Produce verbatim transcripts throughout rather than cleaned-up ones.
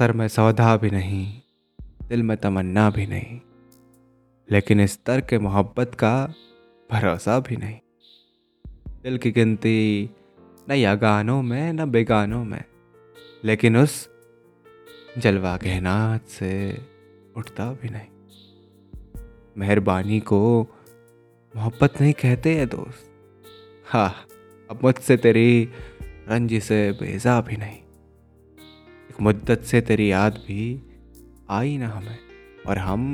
Sir में सौदा भी नहीं, दिल में तमन्ना भी नहीं, लेकिन इस तरह के मोहब्बत का भरोसा भी नहीं। दिल की गिनती न यागानों में न बेगानों में, लेकिन उस जलवा गहनात से उठता भी नहीं। मेहरबानी को मोहब्बत नहीं कहते हैं दोस्त। हाँ, अब मुझसे तेरी रंजी से बेजा भी नहीं। एक मुद्दत से तेरी याद भी आई ना हमें, और हम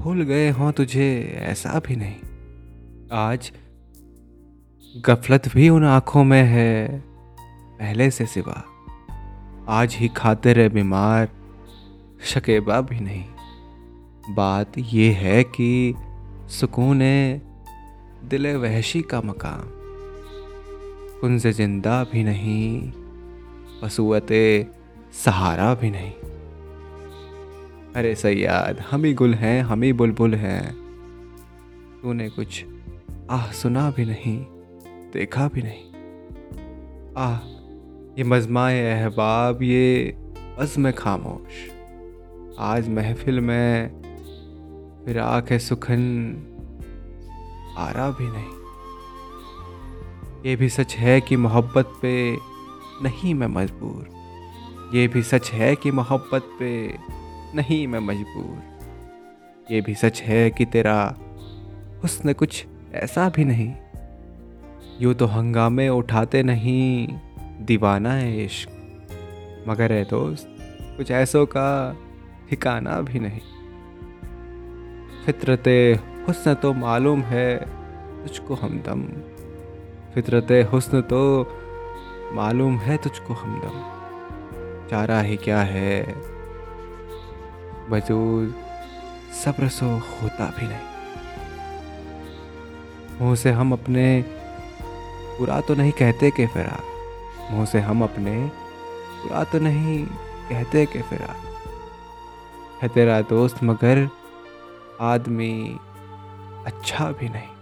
भूल गए हों तुझे ऐसा भी नहीं। आज गफलत भी उन आँखों में है पहले से सिवा, आज ही खातिर है बीमार शकेबा भी नहीं। बात ये है कि सुकून दिले वहशी का मकाम, कुंज़े जिंदा भी नहीं, बसूअते सहारा भी नहीं। अरे सयाद, हम ही गुल हैं, हम ही बुलबुल हैं, तूने कुछ आह सुना भी नहीं, देखा भी नहीं। आह ये मजमाए अहबाब, ये बज़्म खामोश, आज महफिल में फिराक है सुखन आरा भी नहीं। ये भी सच है कि मोहब्बत पे नहीं मैं मजबूर, ये भी सच है कि मोहब्बत पे नहीं मैं मजबूर। ये भी सच है कि तेरा हुस्न कुछ ऐसा भी नहीं, यूँ तो हंगामे उठाते नहीं दीवाना है इश्क, मगर है दोस्त कुछ ऐसों का ठिकाना भी नहीं। फितरते हुस्न तो मालूम है तुझको हमदम, फितरते हुस्न तो मालूम है तुझको हमदम। चारा ही क्या है वजूद सब्र सो होता भी नहीं। मुँह से हम अपने बुरा तो नहीं कहते के फिराक, मुँह से हम अपने बुरा तो नहीं कहते के फिराक, है तेरा दोस्त मगर आदमी अच्छा भी नहीं।